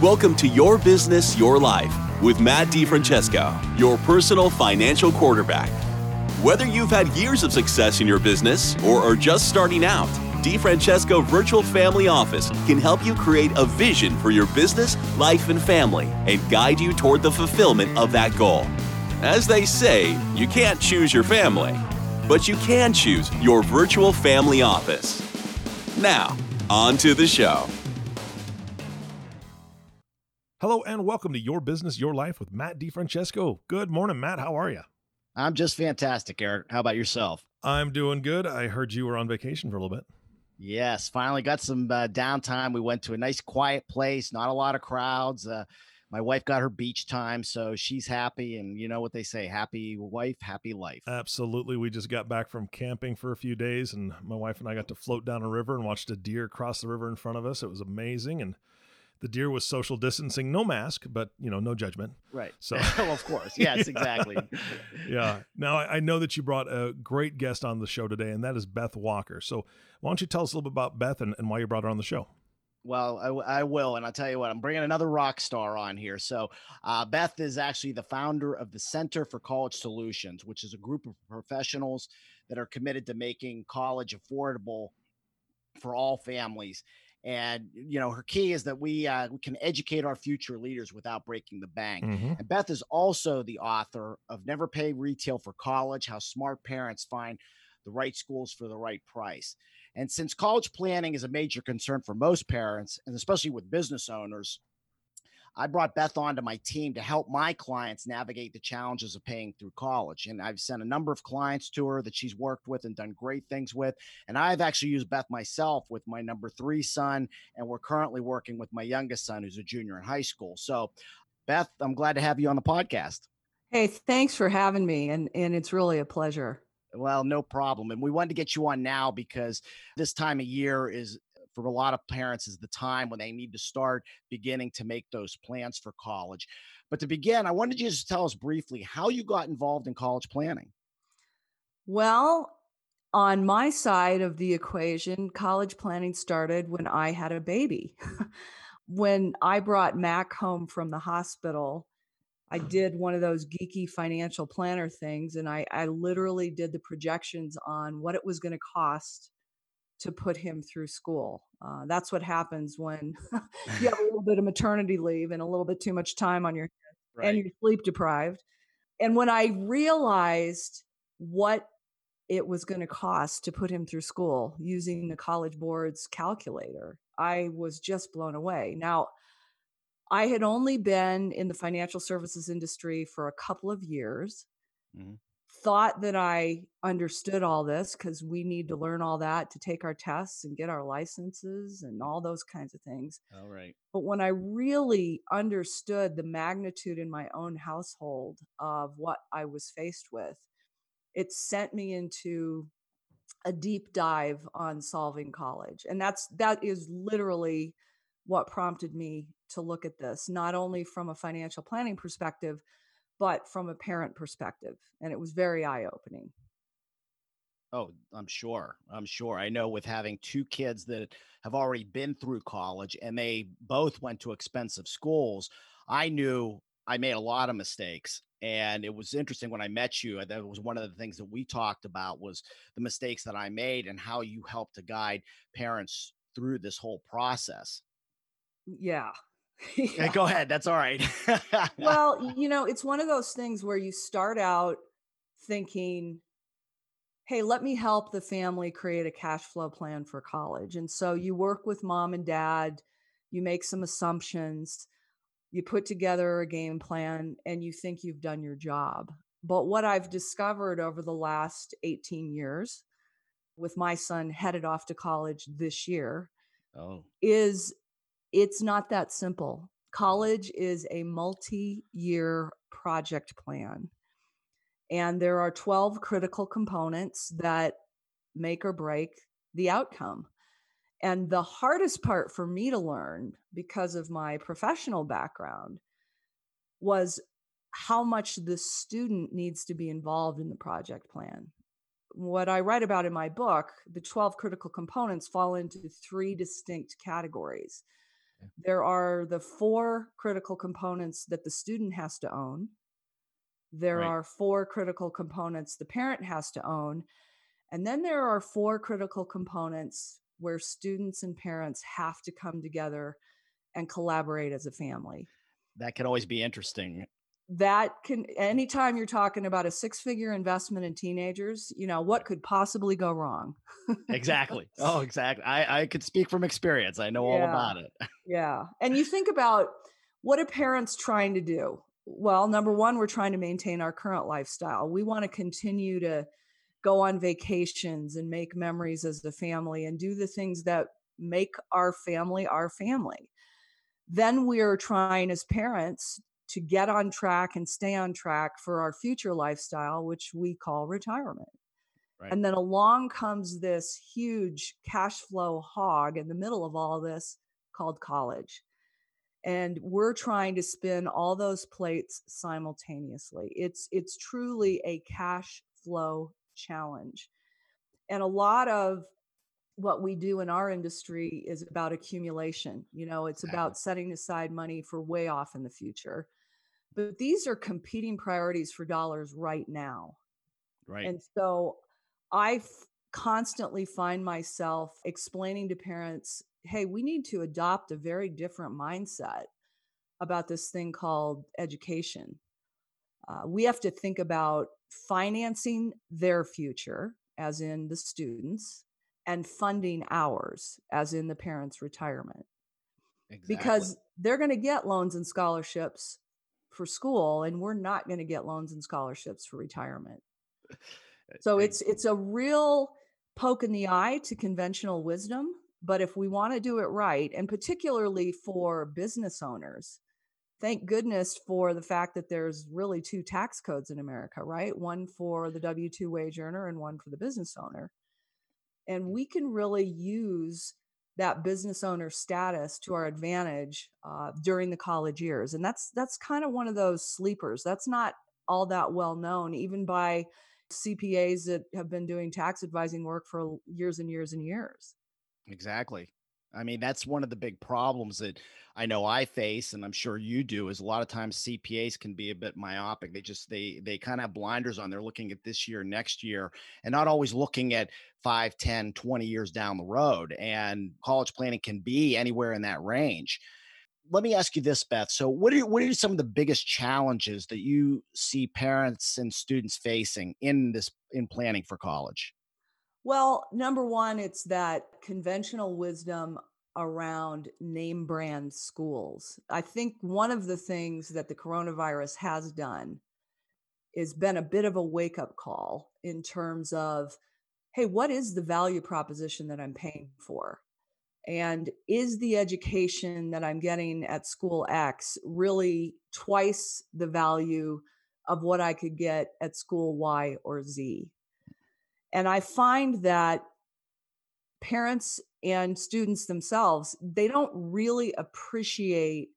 Welcome to Your Business, Your Life with Matt DiFrancesco, your personal financial quarterback. Whether you've had years of success in your business or are just starting out, DiFrancesco Virtual Family Office can help you create a vision for your business, life, and family and guide you toward the fulfillment of that goal. As they say, you can't choose your family, but you can choose your virtual family office. Now, on to the show. Hello and welcome to Your Business, Your Life with Matt DiFrancesco. Good morning, Matt. How are you? I'm just fantastic, Eric. How about yourself? I'm doing good. I heard you were on vacation for a little bit. Yes, finally got some downtime. We went to a nice quiet place, not a lot of crowds. My wife got her beach time, so she's happy. And you know what they say, happy wife, happy life. Absolutely. We just got back from camping for a few days, and my wife and I got to float down a river and watched a deer cross the river in front of us. It was amazing. And the deer was social distancing, no mask, but, you know, no judgment. Right. So well, of course. Yes, yeah. Exactly. Yeah. Now, I know that you brought a great guest on the show today, and that is Beth Walker. So why don't you tell us a little bit about Beth and why you brought her on the show? Well, I will. And I'll tell you what, I'm bringing another rock star on here. So Beth is actually the founder of the Center for College Solutions, which is a group of professionals that are committed to making college affordable for all families. And, you know, her key is that we can educate our future leaders without breaking the bank. Mm-hmm. And Beth is also the author of Never Pay Retail for College, How Smart Parents Find the Right Schools for the Right Price. And since college planning is a major concern for most parents, and especially with business owners, I brought Beth onto my team to help my clients navigate the challenges of paying through college. And I've sent a number of clients to her that she's worked with and done great things with. And I've actually used Beth myself with my number 3 son. And we're currently working with my youngest son, who's a junior in high school. So Beth, I'm glad to have you on the podcast. Hey, thanks for having me. And it's really a pleasure. Well, no problem. And we wanted to get you on now because this time of year is, for a lot of parents, is the time when they need to start beginning to make those plans for college. But to begin, I wanted you to just tell us briefly how you got involved in college planning. Well, on my side of the equation, college planning started when I had a baby. When I brought Mac home from the hospital, I did one of those geeky financial planner things, and I literally did the projections on what it was going to cost to put him through school. That's what happens when you have a little bit of maternity leave and a little bit too much time on your hands, right, and you're sleep deprived. And when I realized what it was going to cost to put him through school using the College Board's calculator, I was just blown away. Now, I had only been in the financial services industry for a couple of years. Mm-hmm. Thought that I understood all this because we need to learn all that to take our tests and get our licenses and all those kinds of things. All right. But when I really understood the magnitude in my own household of what I was faced with, it sent me into a deep dive on solving college. And that is literally what prompted me to look at this, not only from a financial planning perspective, but from a parent perspective. And it was very eye-opening. Oh, I'm sure. I know with having 2 kids that have already been through college and they both went to expensive schools, I knew I made a lot of mistakes. And it was interesting when I met you, that was one of the things that we talked about was the mistakes that I made and how you helped to guide parents through this whole process. Yeah. Yeah. Go ahead. That's all right. Well, you know, it's one of those things where you start out thinking, hey, let me help the family create a cash flow plan for college. And so you work with mom and dad, you make some assumptions, you put together a game plan, and you think you've done your job. But what I've discovered over the last 18 years with my son headed off to college this year is it's not that simple. College is a multi-year project plan. And there are 12 critical components that make or break the outcome. And the hardest part for me to learn because of my professional background was how much the student needs to be involved in the project plan. What I write about in my book, the 12 critical components fall into 3 distinct categories. There are the four critical components that the student has to own. There right. are four critical components the parent has to own. And then there are four critical components where students and parents have to come together and collaborate as a family. That can always be interesting. That can, anytime you're talking about a six-figure investment in teenagers, you know, what could possibly go wrong? Exactly. Oh, exactly. I could speak from experience. I know all about it. Yeah. And you think about, what are parents trying to do? Well, number one, we're trying to maintain our current lifestyle. We want to continue to go on vacations and make memories as a family and do the things that make our family our family. Then we are trying as parents to get on track and stay on track for our future lifestyle, which we call retirement. Right. And then along comes this huge cash flow hog in the middle of all this called college. And we're trying to spin all those plates simultaneously. It's truly a cash flow challenge. And a lot of what we do in our industry is about accumulation. You know, it's about setting aside money for way off in the future. But these are competing priorities for dollars right now. Right. And so I constantly find myself explaining to parents, hey, we need to adopt a very different mindset about this thing called education. We have to think about financing their future, as in the students, and funding ours, as in the parents' retirement. Exactly. Because they're going to get loans and scholarships for school, and we're not going to get loans and scholarships for retirement. So it's a real poke in the eye to conventional wisdom. But if we want to do it right, and particularly for business owners, thank goodness for the fact that there's really two tax codes in America, right? One for the W-2 wage earner and one for the business owner. And we can really use that business owner status to our advantage during the college years. And that's kind of one of those sleepers. That's not all that well known, even by CPAs that have been doing tax advising work for years and years and years. Exactly. I mean, that's one of the big problems that I know I face, and I'm sure you do, is a lot of times CPAs can be a bit myopic. They kind of have blinders on. They're looking at this year, next year, and not always looking at 5, 10, 20 years down the road. And college planning can be anywhere in that range. Let me ask you this, Beth. So what are some of the biggest challenges that you see parents and students facing in planning for college? Well, number one, it's that conventional wisdom around name brand schools. I think one of the things that the coronavirus has done is been a bit of a wake-up call in terms of, hey, what is the value proposition that I'm paying for? And is the education that I'm getting at school X really twice the value of what I could get at school Y or Z? And I find that parents and students themselves, they don't really appreciate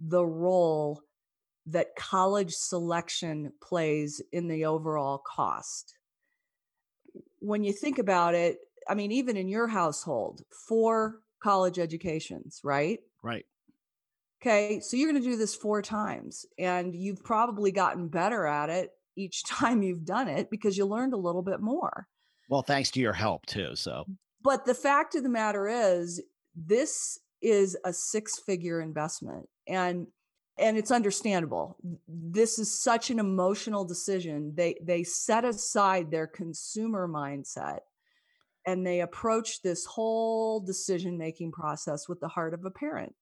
the role that college selection plays in the overall cost. When you think about it, I mean, even in your household, 4 college educations, right? Right. Okay, so you're going to do this 4 times, and you've probably gotten better at it each time you've done it because you learned a little bit more. Well, thanks to your help too. So, but the fact of the matter is, this is a 6-figure investment, and it's understandable. This is such an emotional decision. They set aside their consumer mindset and they approach this whole decision-making process with the heart of a parent.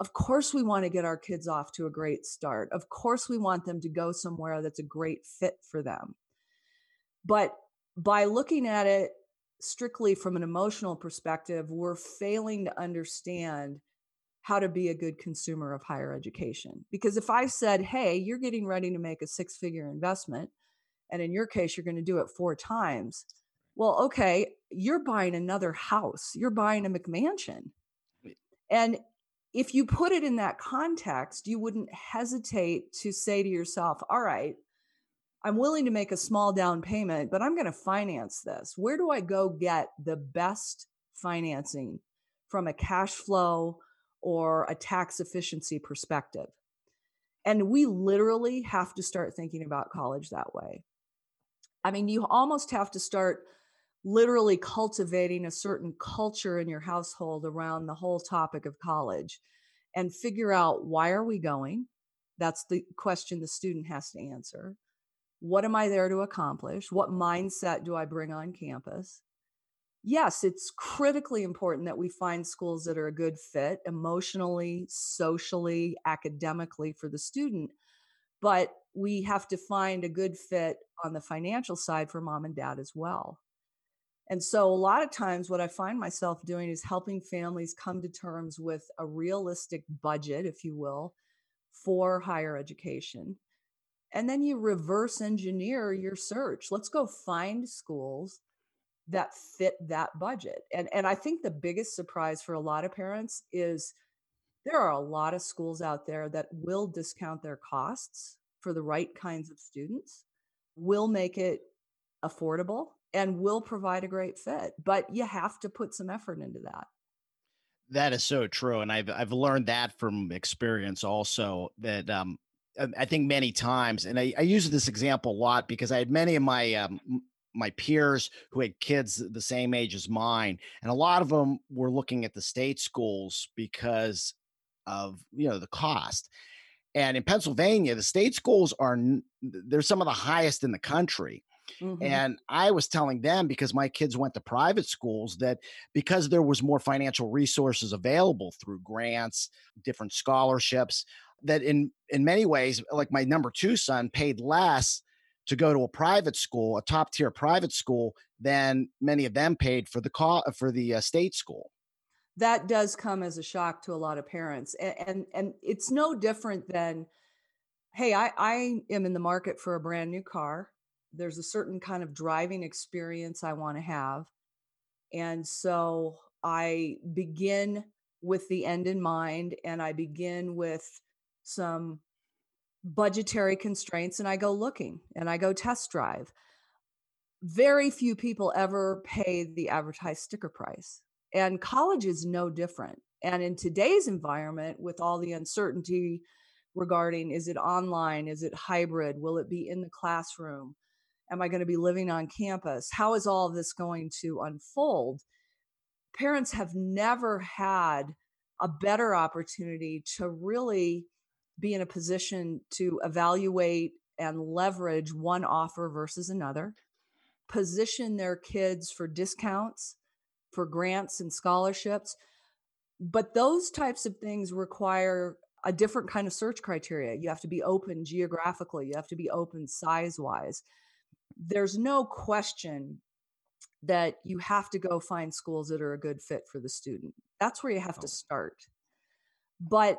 Of course, we want to get our kids off to a great start. Of course, we want them to go somewhere that's a great fit for them. But by looking at it strictly from an emotional perspective, we're failing to understand how to be a good consumer of higher education. Because if I said, hey, you're getting ready to make a 6-figure investment, and in your case, you're going to do it 4 times. Well, okay, you're buying another house. You're buying a McMansion. And if you put it in that context, you wouldn't hesitate to say to yourself, all right, I'm willing to make a small down payment, but I'm going to finance this. Where do I go get the best financing from a cash flow or a tax efficiency perspective. And we literally have to start thinking about college that way. I mean, you almost have to start literally cultivating a certain culture in your household around the whole topic of college and figure out, why are we going? That's the question the student has to answer. What am I there to accomplish? What mindset do I bring on campus? Yes, it's critically important that we find schools that are a good fit emotionally, socially, academically for the student, but we have to find a good fit on the financial side for mom and dad as well. And so a lot of times what I find myself doing is helping families come to terms with a realistic budget, if you will, for higher education. And then you reverse engineer your search. Let's go find schools that fit that budget. And I think the biggest surprise for a lot of parents is there are a lot of schools out there that will discount their costs for the right kinds of students, will make it affordable, and will provide a great fit. But you have to put some effort into that. That is so true. And I've learned that from experience also, that I think many times, and I use this example a lot because I had many of my my peers who had kids the same age as mine. And a lot of them were looking at the state schools because of, you know, the cost. And in Pennsylvania, the state schools are, they're some of the highest in the country. Mm-hmm. And I was telling them, because my kids went to private schools, that because there was more financial resources available through grants, different scholarships, that in many ways, like my number two son paid less to go to a private school, a top-tier private school, than many of them paid for the state school. That does come as a shock to a lot of parents. And it's no different than, hey, I am in the market for a brand new car. There's a certain kind of driving experience I want to have. And so I begin with the end in mind, and I begin with some budgetary constraints, and I go looking and I go test drive. Very few people ever pay the advertised sticker price, and college is no different. And in today's environment, with all the uncertainty regarding, is it online? Is it hybrid? Will it be in the classroom? Am I going to be living on campus? How is all of this going to unfold? Parents have never had a better opportunity to really be in a position to evaluate and leverage one offer versus another, position their kids for discounts, for grants and scholarships. But those types of things require a different kind of search criteria. You have to be open geographically. You have to be open size-wise. There's no question that you have to go find schools that are a good fit for the student. That's where you have to start. But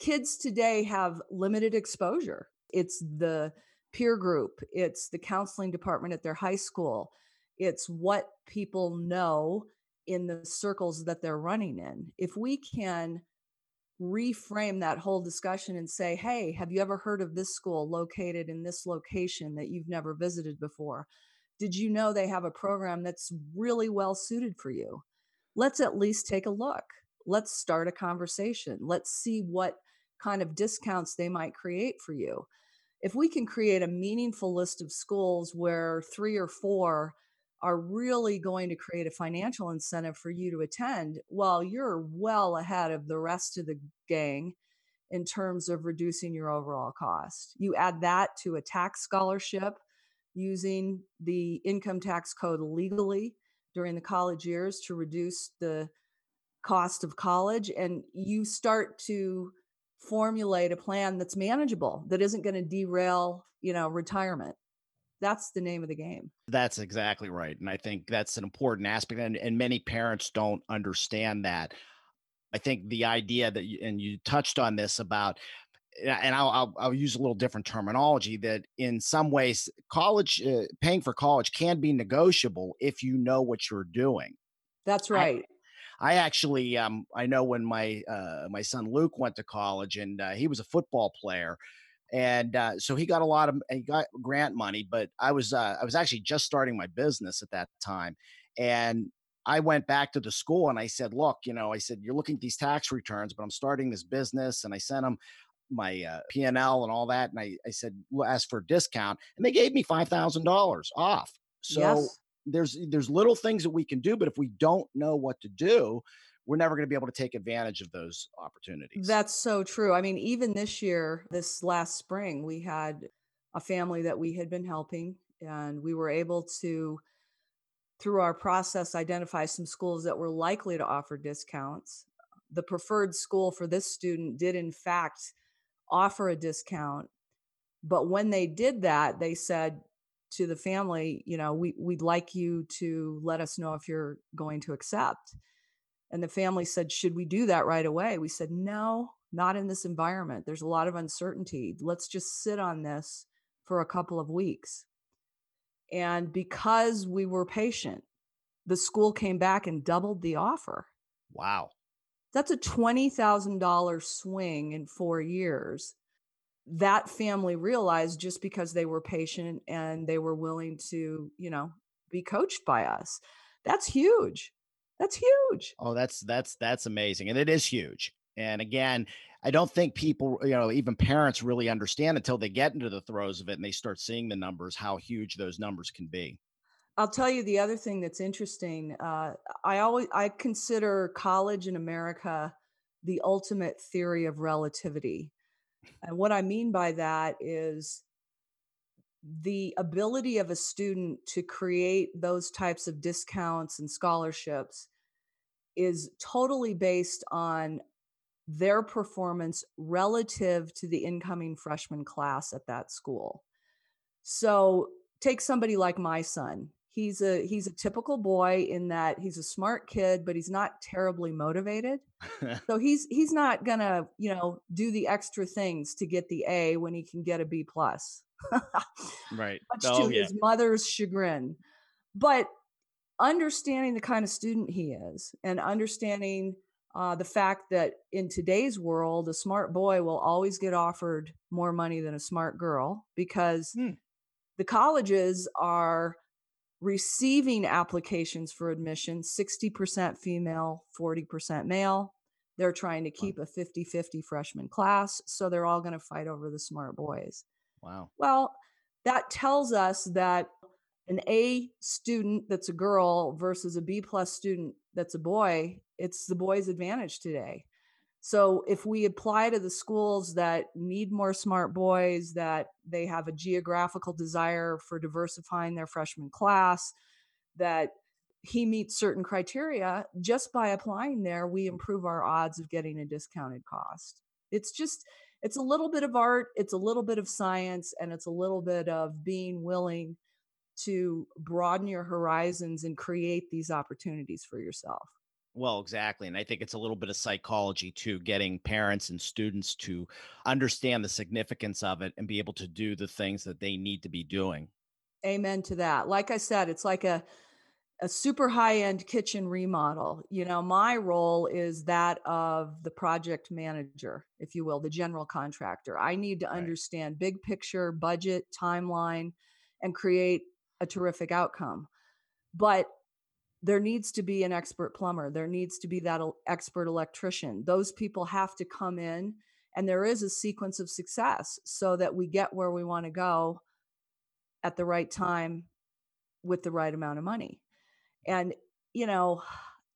kids today have limited exposure. It's the peer group. It's the counseling department at their high school. It's what people know in the circles that they're running in. If we can reframe that whole discussion and say, hey, have you ever heard of this school located in this location that you've never visited before? Did you know they have a program that's really well suited for you? Let's at least take a look. Let's start a conversation. Let's see what kind of discounts they might create for you. If we can create a meaningful list of schools where 3 or 4 are really going to create a financial incentive for you to attend, well, you're well ahead of the rest of the gang in terms of reducing your overall cost. You add that to a tax scholarship using the income tax code legally during the college years to reduce the cost of college, and you start to formulate a plan that's manageable, that isn't going to derail, retirement. That's the name of the game. That's exactly right. And I think that's an important aspect. And many parents don't understand that. I think the idea that, you touched on this about, and I'll use a little different terminology, that in some ways, college, paying for college can be negotiable if you know what you're doing. That's right. I actually, I know when my son Luke went to college, and he was a football player, and so he got grant money. But I was actually just starting my business at that time, and I went back to the school and I said, look, you know, I said, you're looking at these tax returns, but I'm starting this business. And I sent them my P&L and all that. And I said, well, ask for a discount. And they gave me $5,000 off. So there's little things that we can do, but if we don't know what to do, we're never going to be able to take advantage of those opportunities. That's so true. I mean, even this year, this last spring, we had a family that we had been helping, and we were able to, through our process, identify some schools that were likely to offer discounts. The preferred school for this student did, in fact, offer a discount. But when they did that, they said to the family, you know, we'd like you to let us know if you're going to accept. And the family said, should we do that right away? We said, no, not in this environment. There's a lot of uncertainty. Let's just sit on this for a couple of weeks. And because we were patient, the school came back and doubled the offer. Wow. That's a $20,000 swing in 4 years. That family realized just because they were patient and they were willing to, you know, be coached by us. That's huge. That's huge. Oh, that's amazing. And it is huge. And again, I don't think people, you know, even parents really understand until they get into the throes of it and they start seeing the numbers, how huge those numbers can be. I'll tell you the other thing that's interesting. I consider college in America the ultimate theory of relativity. And what I mean by that is the ability of a student to create those types of discounts and scholarships is totally based on their performance relative to the incoming freshman class at that school. So take somebody like my son. He's a typical boy in that he's a smart kid, but he's not terribly motivated. So he's not gonna, you know, do the extra things to get the A when he can get a B plus. Right. Much to his mother's chagrin. But understanding the kind of student he is and understanding the fact that in today's world, a smart boy will always get offered more money than a smart girl because the colleges are receiving applications for admission, 60% female, 40% male. They're trying to keep a 50-50 freshman class. So they're all going to fight over the smart boys. Wow. Well, that tells us that an A student that's a girl versus a B plus student that's a boy, it's the boy's advantage today. So if we apply to the schools that need more smart boys, that they have a geographical desire for diversifying their freshman class, that he meets certain criteria, just by applying there, we improve our odds of getting a discounted cost. It's a little bit of art, it's a little bit of science, and it's a little bit of being willing to broaden your horizons and create these opportunities for yourself. Well, exactly. And I think it's a little bit of psychology too, getting parents and students to understand the significance of it and be able to do the things that they need to be doing. Amen to that. Like I said, it's like a super high-end kitchen remodel. You know, my role is that of the project manager, if you will, the general contractor. I need to understand big picture, budget, timeline, and create a terrific outcome. But there needs to be an expert plumber. There needs to be that expert electrician. Those people have to come in, and there is a sequence of success so that we get where we want to go at the right time with the right amount of money. And, you know,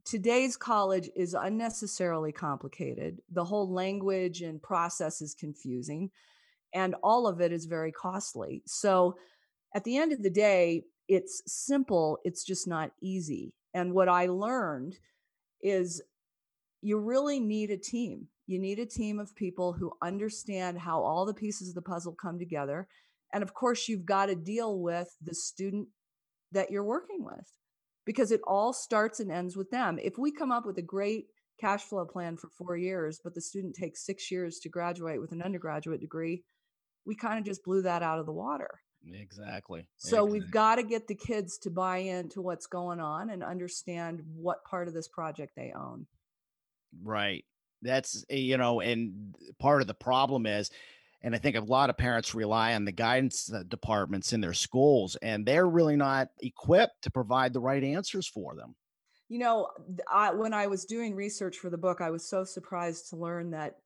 today's college is unnecessarily complicated. The whole language and process is confusing, and all of it is very costly. So at the end of the day, it's simple. It's just not easy. And what I learned is you really need a team. You need a team of people who understand how all the pieces of the puzzle come together. And of course, you've got to deal with the student that you're working with, because it all starts and ends with them. If we come up with a great cash flow plan for 4 years, but the student takes 6 years to graduate with an undergraduate degree, we kind of just blew that out of the water. Exactly. So we've got to get the kids to buy into what's going on and understand what part of this project they own. Right. That's, you know, and part of the problem is, and I think a lot of parents rely on the guidance departments in their schools, and they're really not equipped to provide the right answers for them. you know, when I was doing research for the book, I was so surprised to learn that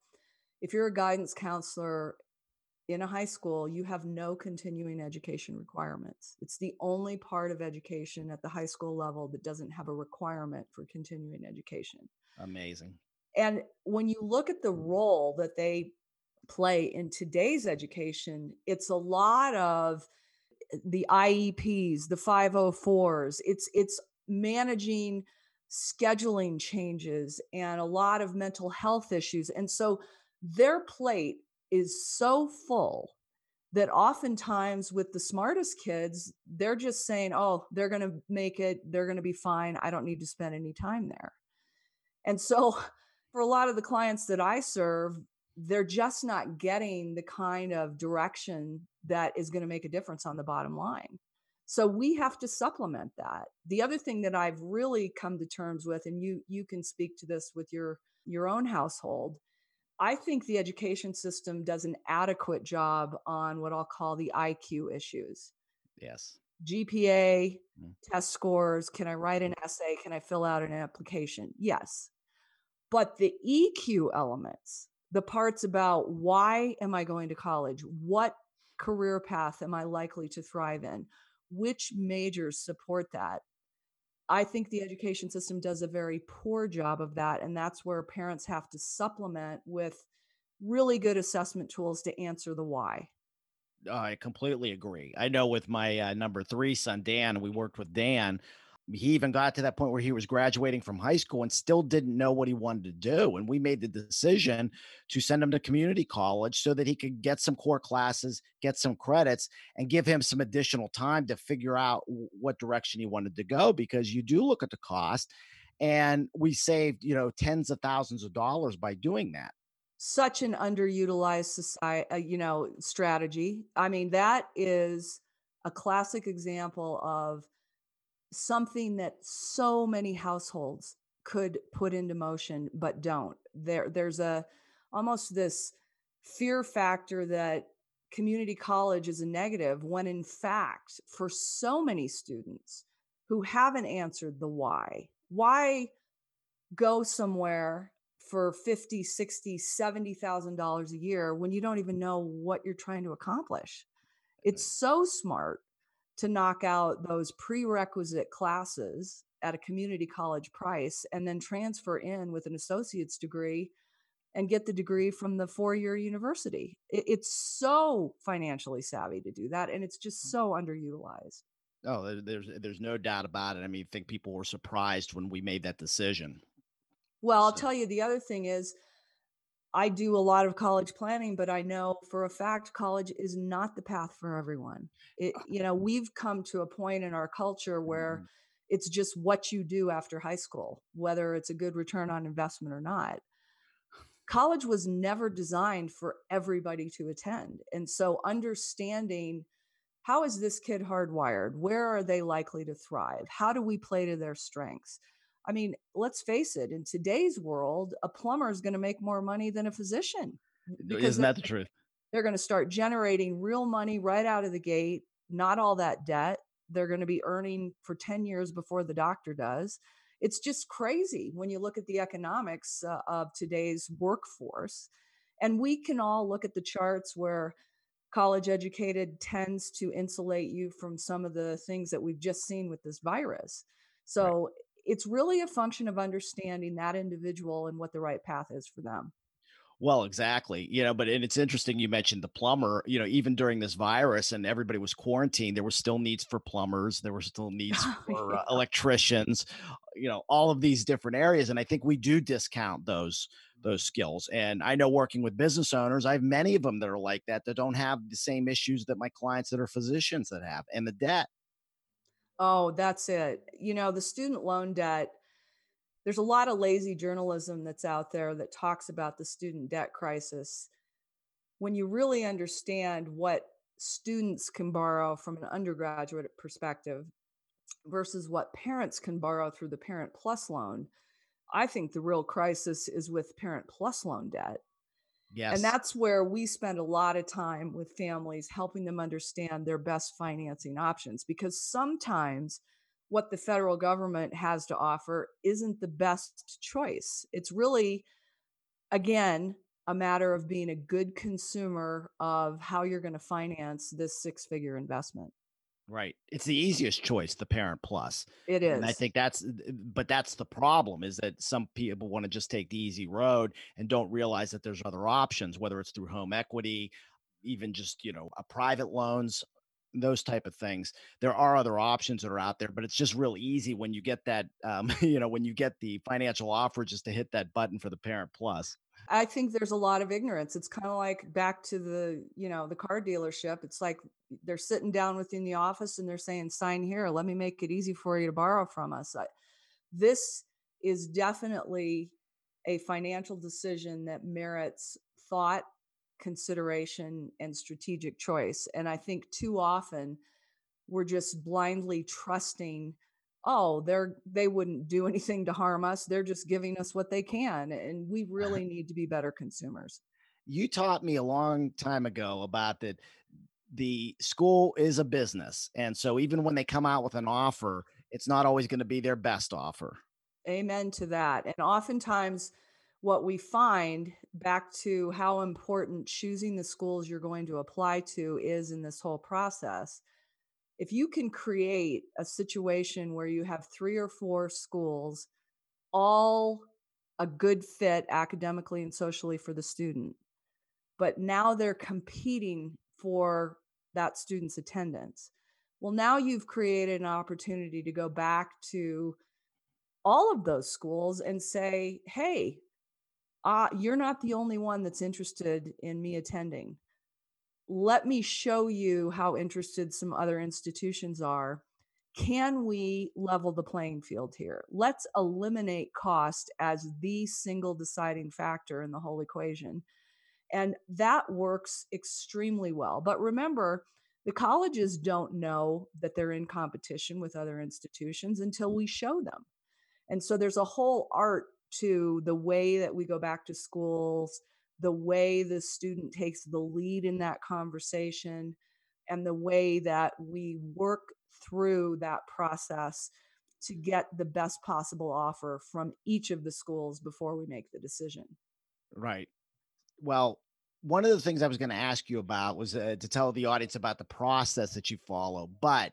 if you're a guidance counselor in a high school, you have no continuing education requirements. It's the only part of education at the high school level that doesn't have a requirement for continuing education. Amazing. And when you look at the role that they play in today's education, it's a lot of the IEPs, the 504s, it's managing scheduling changes and a lot of mental health issues. And so their plate is so full that oftentimes with the smartest kids, they're just saying, oh, they're going to make it, they're going to be fine. I don't need to spend any time there. And so for a lot of the clients that I serve, they're just not getting the kind of direction that is going to make a difference on the bottom line. So we have to supplement that. The other thing that I've really come to terms with, and you can speak to this with your own household, I think the education system does an adequate job on what I'll call the IQ issues. Yes. GPA, test scores, can I write an essay? Can I fill out an application? Yes. But the EQ elements, the parts about why am I going to college? What career path am I likely to thrive in? Which majors support that? I think the education system does a very poor job of that. And that's where parents have to supplement with really good assessment tools to answer the why. I completely agree. I know with my number three son, Dan, we worked with Dan. He even got to that point where he was graduating from high school and still didn't know what he wanted to do. And we made the decision to send him to community college so that he could get some core classes, get some credits, and give him some additional time to figure out what direction he wanted to go, because you do look at the cost, and we saved, you know, tens of thousands of dollars by doing that. Such an underutilized society, strategy. I mean, that is a classic example of something that so many households could put into motion, but don't. There's almost this fear factor that community college is a negative, when in fact, for so many students who haven't answered the why go somewhere for $50,000, $60,000, $70,000 a year when you don't even know what you're trying to accomplish. It's so smart to knock out those prerequisite classes at a community college price and then transfer in with an associate's degree and get the degree from the four-year university. It's so financially savvy to do that, and it's just so underutilized. Oh, there's no doubt about it. I mean, I think people were surprised when we made that decision. Well, I'll tell you, the other thing is, I do a lot of college planning, but I know for a fact college is not the path for everyone. We've come to a point in our culture where it's just what you do after high school, whether it's a good return on investment or not. College was never designed for everybody to attend. And so understanding, how is this kid hardwired? Where are they likely to thrive? How do we play to their strengths? I mean, let's face it, in today's world, a plumber is going to make more money than a physician. Isn't that the truth? They're going to start generating real money right out of the gate, not all that debt. They're going to be earning for 10 years before the doctor does. It's just crazy when you look at the economics of today's workforce. And we can all look at the charts where college educated tends to insulate you from some of the things that we've just seen with this virus. So, right. It's really a function of understanding that individual and what the right path is for them. Well, exactly. But it's interesting you mentioned the plumber, even during this virus and everybody was quarantined, there were still needs for plumbers. There were still needs for electricians, all of these different areas. And I think we do discount those skills. And I know working with business owners, I have many of them that are like that don't have the same issues that my clients that are physicians that have, and the debt. Oh, that's it. The student loan debt, there's a lot of lazy journalism that's out there that talks about the student debt crisis. When you really understand what students can borrow from an undergraduate perspective versus what parents can borrow through the Parent Plus loan, I think the real crisis is with Parent Plus loan debt. Yes. And that's where we spend a lot of time with families, helping them understand their best financing options, because sometimes what the federal government has to offer isn't the best choice. It's really, again, a matter of being a good consumer of how you're going to finance this six-figure investment. Right. It's the easiest choice, the Parent Plus. It is. And I think that's the problem, is that some people want to just take the easy road and don't realize that there's other options, whether it's through home equity, even just, private loans, those type of things. There are other options that are out there, but it's just real easy when you get that, when you get the financial offer, just to hit that button for the Parent Plus. I think there's a lot of ignorance. It's kind of like back to the car dealership. It's like they're sitting down within the office and they're saying, sign here, let me make it easy for you to borrow from us. This is definitely a financial decision that merits thought, consideration, and strategic choice. And I think too often we're just blindly trusting, oh, they wouldn't do anything to harm us. They're just giving us what they can. And we really need to be better consumers. You taught me a long time ago about that the school is a business. And so even when they come out with an offer, it's not always going to be their best offer. Amen to that. And oftentimes what we find, back to how important choosing the schools you're going to apply to is in this whole process. If you can create a situation where you have 3 or 4 schools, all a good fit academically and socially for the student, but now they're competing for that student's attendance. Well, now you've created an opportunity to go back to all of those schools and say, hey, you're not the only one that's interested in me attending. Let me show you how interested some other institutions are. Can we level the playing field here? Let's eliminate cost as the single deciding factor in the whole equation. And that works extremely well. But remember, the colleges don't know that they're in competition with other institutions until we show them. And so there's a whole art to the way that we go back to schools, the way the student takes the lead in that conversation, and the way that we work through that process to get the best possible offer from each of the schools before we make the decision. Right. Well, one of the things I was going to ask you about was to tell the audience about the process that you follow, but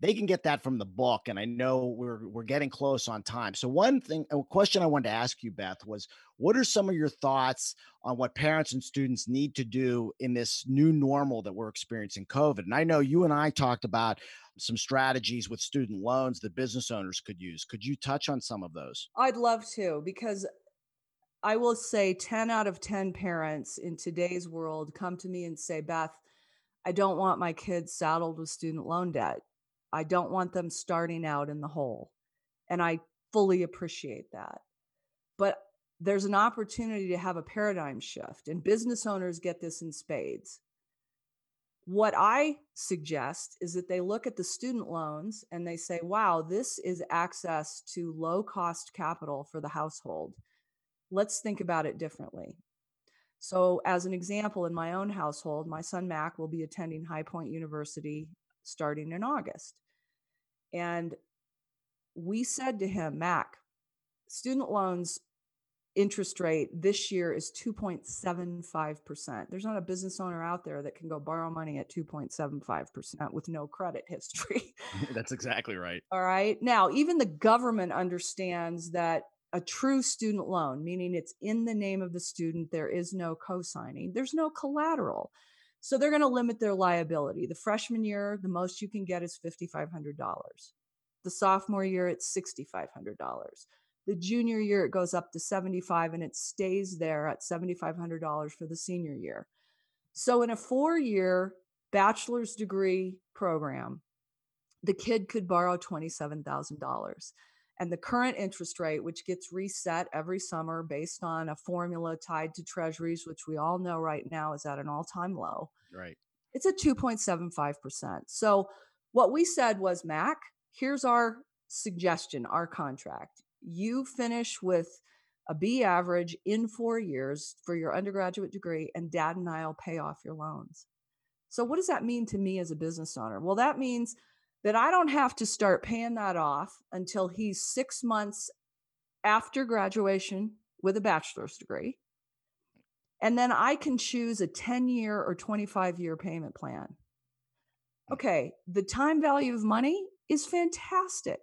they can get that from the book. And I know we're getting close on time. So a question I wanted to ask you, Beth, was what are some of your thoughts on what parents and students need to do in this new normal that we're experiencing COVID? And I know you and I talked about some strategies with student loans that business owners could use. Could you touch on some of those? I'd love to, because I will say 10 out of 10 parents in today's world come to me and say, Beth, I don't want my kids saddled with student loan debt. I don't want them starting out in the hole. And I fully appreciate that. But there's an opportunity to have a paradigm shift, and business owners get this in spades. What I suggest is that they look at the student loans and they say, wow, this is access to low-cost capital for the household. Let's think about it differently. So as an example, in my own household, my son Mac will be attending High Point University starting in August. And we said to him, Mac, student loans interest rate this year is 2.75%. There's not a business owner out there that can go borrow money at 2.75% with no credit history. That's exactly right. All right. Now, even the government understands that a true student loan, meaning it's in the name of the student, there is no co-signing, there's no collateral. So they're going to limit their liability. The freshman year, the most you can get is $5,500. The sophomore year, it's $6,500. The junior year, it goes up to $7,500 and it stays there at $7,500 for the senior year. So in a 4-year bachelor's degree program, the kid could borrow $27,000. And the current interest rate, which gets reset every summer based on a formula tied to treasuries, which we all know right now is at an all-time low. Right. It's at 2.75%. So what we said was, Mac, here's our suggestion, our contract. You finish with a B average in 4 years for your undergraduate degree, and Dad and I will pay off your loans. So what does that mean to me as a business owner? Well, that means that I don't have to start paying that off until he's 6 months after graduation with a bachelor's degree. And then I can choose a 10-year or 25-year payment plan. Okay, the time value of money is fantastic.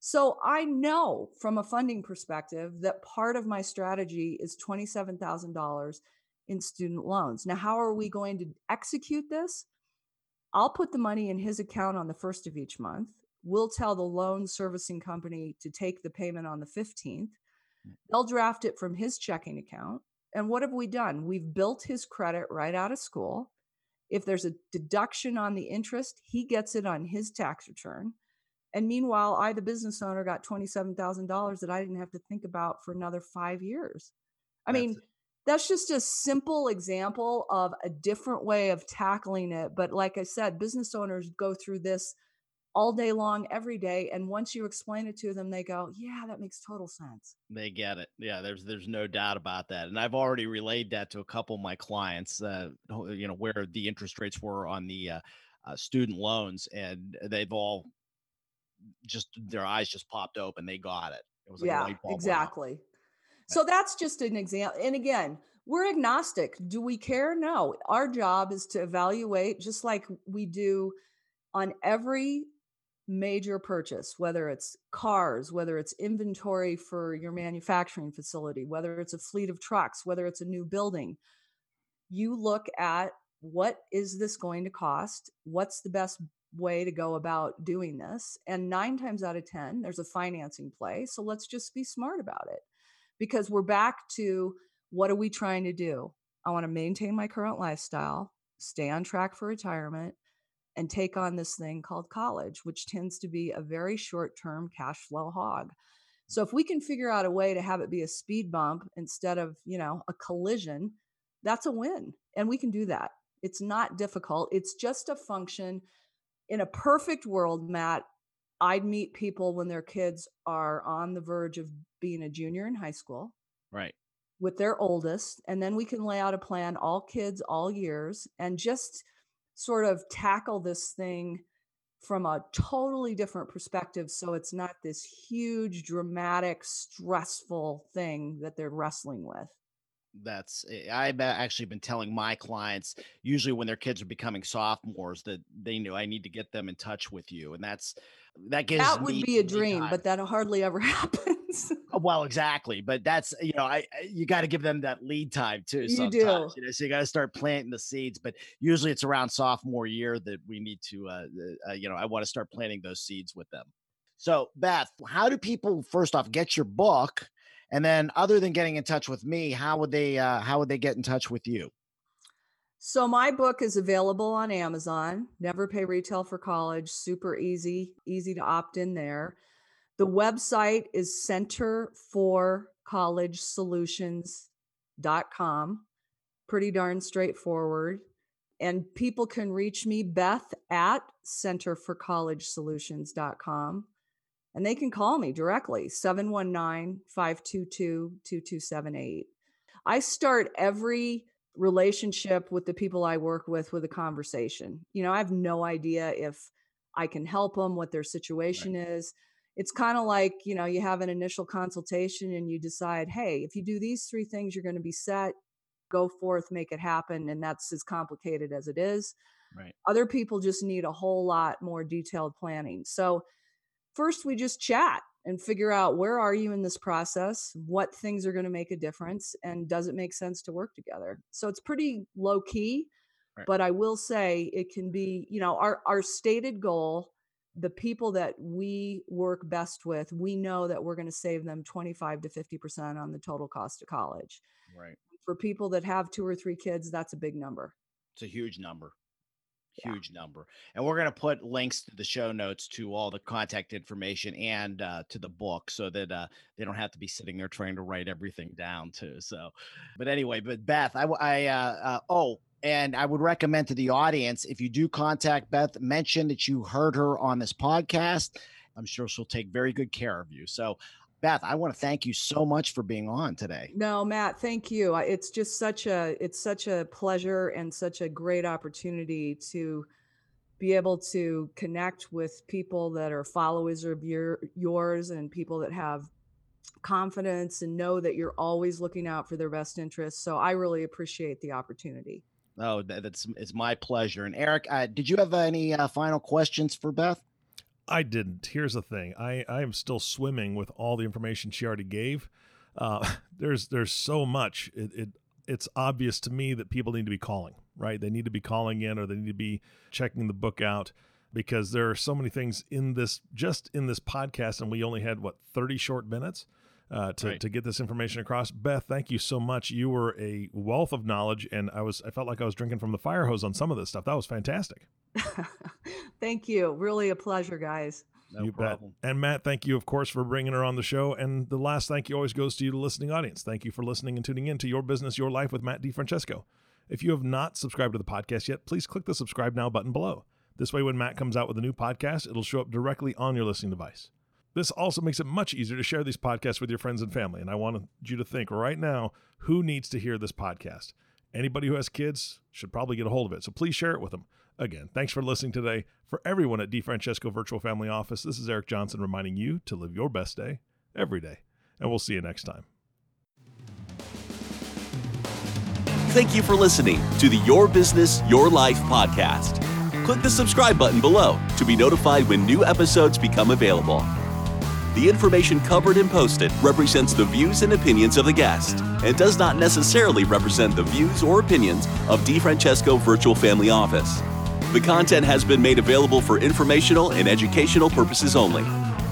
So I know from a funding perspective that part of my strategy is $27,000 in student loans. Now, how are we going to execute this? I'll put the money in his account on the 1st of each month. We'll tell the loan servicing company to take the payment on the 15th. They'll draft it from his checking account. And what have we done? We've built his credit right out of school. If there's a deduction on the interest, he gets it on his tax return. And meanwhile, I, the business owner, got $27,000 that I didn't have to think about for another 5 years. That's just a simple example of a different way of tackling it. But like I said, business owners go through this all day long, every day. And once you explain it to them, they go, yeah, that makes total sense. They get it. Yeah, there's no doubt about that. And I've already relayed that to a couple of my clients, where the interest rates were on the student loans. And they've all their eyes just popped open. They got it. It was like a light bulb. Exactly. Out. So that's just an example. And again, we're agnostic. Do we care? No. Our job is to evaluate, just like we do on every major purchase, whether it's cars, whether it's inventory for your manufacturing facility, whether it's a fleet of trucks, whether it's a new building. You look at what is this going to cost? What's the best way to go about doing this? And 9 times out of 10, there's a financing play. So let's just be smart about it. Because we're back to, what are we trying to do? I want to maintain my current lifestyle, stay on track for retirement, and take on this thing called college, which tends to be a very short-term cash flow hog. So if we can figure out a way to have it be a speed bump instead of, a collision, that's a win. And we can do that. It's not difficult. It's just a function. In a perfect world, Matt, I'd meet people when their kids are on the verge of being a junior in high school, right, with their oldest. And then we can lay out a plan, all kids, all years, and just sort of tackle this thing from a totally different perspective. So it's not this huge, dramatic, stressful thing that they're wrestling with. I've actually been telling my clients, usually when their kids are becoming sophomores, that they knew I need to get them in touch with you. And that would be a dream, but that hardly ever happens. Well, exactly. But that's, you got to give them that lead time too. Sometimes, you do. So you got to start planting the seeds, but usually it's around sophomore year that we need to, I want to start planting those seeds with them. So Beth, how do people, first off, get your book? And then other than getting in touch with me, how would they get in touch with you? So my book is available on Amazon, Never Pay Retail for College, super easy to opt in there. The website is centerforcollegesolutions.com. Pretty darn straightforward. And people can reach me, Beth, at centerforcollegesolutions.com. And they can call me directly, 719-522-2278. I start every relationship with the people I work with a conversation. I have no idea if I can help them, what their situation right. is. It's kind of like, you have an initial consultation and you decide, hey, if you do these 3 things, you're going to be set, go forth, make it happen. And that's as complicated as it is. Right. Other people just need a whole lot more detailed planning. So first, we just chat and figure out, where are you in this process? What things are going to make a difference? And does it make sense to work together? So it's pretty low key, right. But I will say it can be, our stated goal, the people that we work best with, we know that we're going to save them 25 to 50% on the total cost of college. Right. For people that have 2 or 3 kids, that's a big number. It's a huge number. Huge number. And we're going to put links to the show notes to all the contact information and to the book so that they don't have to be sitting there trying to write everything down too. So, but anyway, Beth, and I would recommend to the audience, if you do contact Beth, mention that you heard her on this podcast. I'm sure she'll take very good care of you. So Beth, I want to thank you so much for being on today. No, Matt, thank you. It's just such a pleasure and such a great opportunity to be able to connect with people that are followers of yours and people that have confidence and know that you're always looking out for their best interests. So I really appreciate the opportunity. Oh, it's my pleasure. And Eric, did you have any final questions for Beth? I didn't. Here's the thing. I am still swimming with all the information she already gave. There's so much. It's obvious to me that people need to be calling, right? They need to be calling in, or they need to be checking the book out, because there are so many things in this, just in this podcast. And we only had 30 short minutes to get this information across. Beth, thank you so much. You were a wealth of knowledge, and I felt like I was drinking from the fire hose on some of this stuff. That was fantastic. Thank you. Really a pleasure, guys. No problem. And Matt, thank you, of course, for bringing her on the show. And the last thank you always goes to you, the listening audience. Thank you for listening and tuning in to Your Business, Your Life with Matt DiFrancesco. If you have not subscribed to the podcast yet, please click the subscribe now button below. This way, when Matt comes out with a new podcast, it'll show up directly on your listening device. This also makes it much easier to share these podcasts with your friends and family. And I wanted you to think right now, who needs to hear this podcast? Anybody who has kids should probably get a hold of it. So please share it with them. Again, thanks for listening today. For everyone at DiFrancesco Virtual Family Office, this is Eric Johnson reminding you to live your best day every day. And we'll see you next time. Thank you for listening to the Your Business, Your Life podcast. Click the subscribe button below to be notified when new episodes become available. The information covered and posted represents the views and opinions of the guest and does not necessarily represent the views or opinions of DiFrancesco Virtual Family Office. The content has been made available for informational and educational purposes only.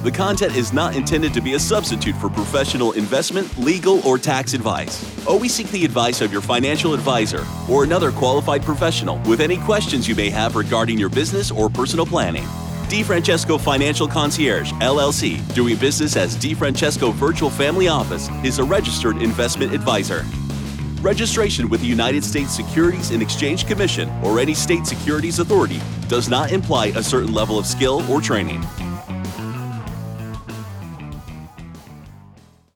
The content is not intended to be a substitute for professional investment, legal, or tax advice. Always seek the advice of your financial advisor or another qualified professional with any questions you may have regarding your business or personal planning. DiFrancesco Financial Concierge, LLC, doing business as DiFrancesco Virtual Family Office, is a registered investment advisor. Registration with the United States Securities and Exchange Commission or any state securities authority does not imply a certain level of skill or training.